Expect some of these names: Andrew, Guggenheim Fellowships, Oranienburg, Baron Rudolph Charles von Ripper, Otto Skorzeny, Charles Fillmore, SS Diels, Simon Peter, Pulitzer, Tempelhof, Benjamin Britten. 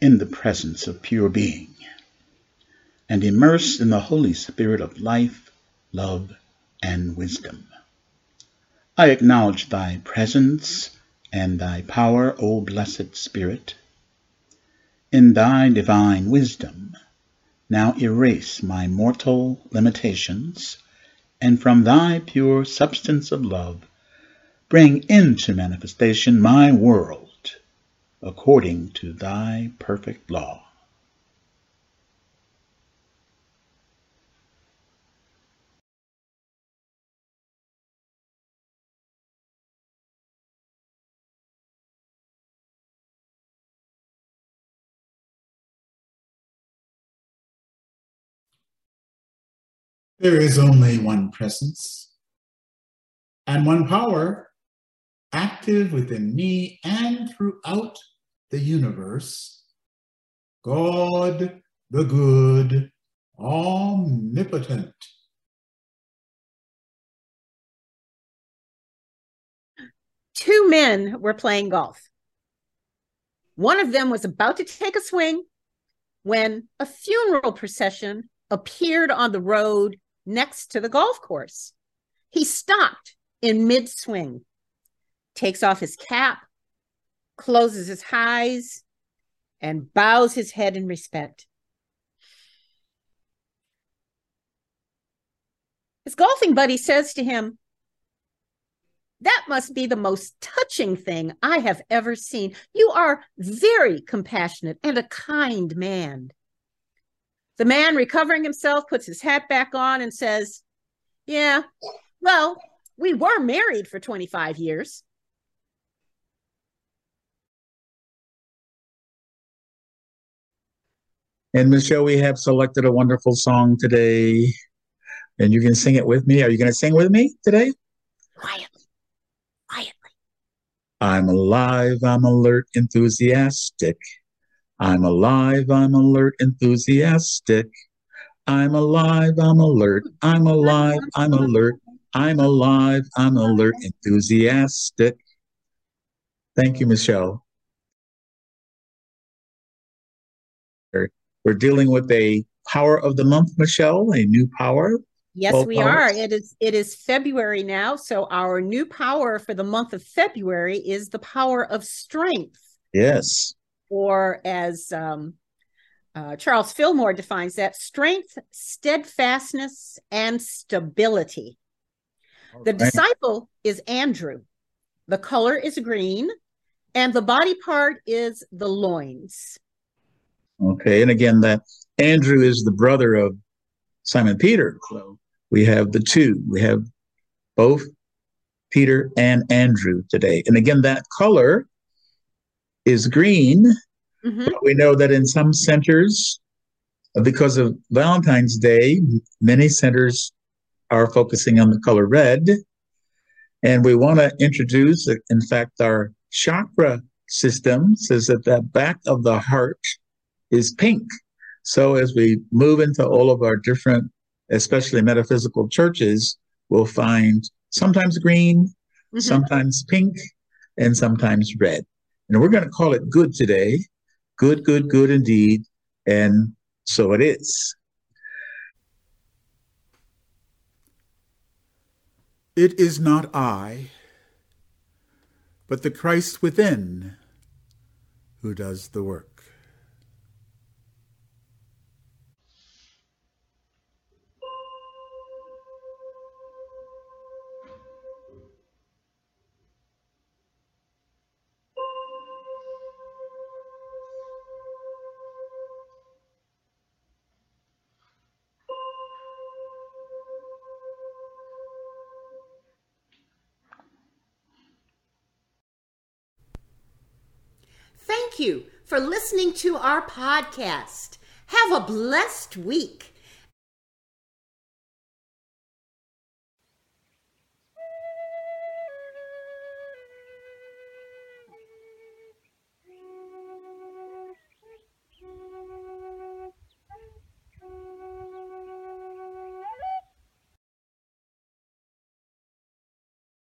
in the presence of pure being, and immersed in the Holy Spirit of life, love, and wisdom. I acknowledge thy presence and thy power, O blessed Spirit. In thy divine wisdom, now erase my mortal limitations, and from thy pure substance of love, bring into manifestation my world, according to thy perfect law. There is only one presence and one power active within me and throughout the universe, God, the good, omnipotent. Two men were playing golf. One of them was about to take a swing when a funeral procession appeared on the road next to the golf course. He stopped in mid-swing, takes off his cap, closes his eyes, and bows his head in respect. His golfing buddy says to him, "That must be the most touching thing I have ever seen. You are very compassionate and a kind man." The man, recovering himself, puts his hat back on and says, "Yeah, well, we were married for 25 years. And Michelle, we have selected a wonderful song today, and you can sing it with me. Are you going to sing with me today? Quietly. I'm alive, I'm alert, enthusiastic. I'm alive, I'm alert, enthusiastic. I'm alive, I'm alert, I'm alive, I'm alert. I'm alive, I'm alert, enthusiastic. Thank you, Michelle. We're dealing with a power of the month, Michelle, a new power. Yes, we are. It is February now. So our new power for the month of February is the power of strength. Yes. Or as Charles Fillmore defines that, strength, steadfastness, and stability. All the disciple is Andrew. The color is green, and the body part is the loins. Okay, and again, that Andrew is the brother of Simon Peter. So we have the two. We have both Peter and Andrew today. And again, that color is green. Mm-hmm. But we know that in some centers, because of Valentine's Day, many centers are focusing on the color red. And we want to introduce, in fact, our chakra system says that the back of the heart is pink. So as we move into all of our different, especially metaphysical churches, we'll find sometimes green, mm-hmm. sometimes pink, and sometimes red. And we're going to call it good today. Good, good, good indeed. And so it is. It is not I, but the Christ within who does the work. Thank you for listening to our podcast. Have a blessed week.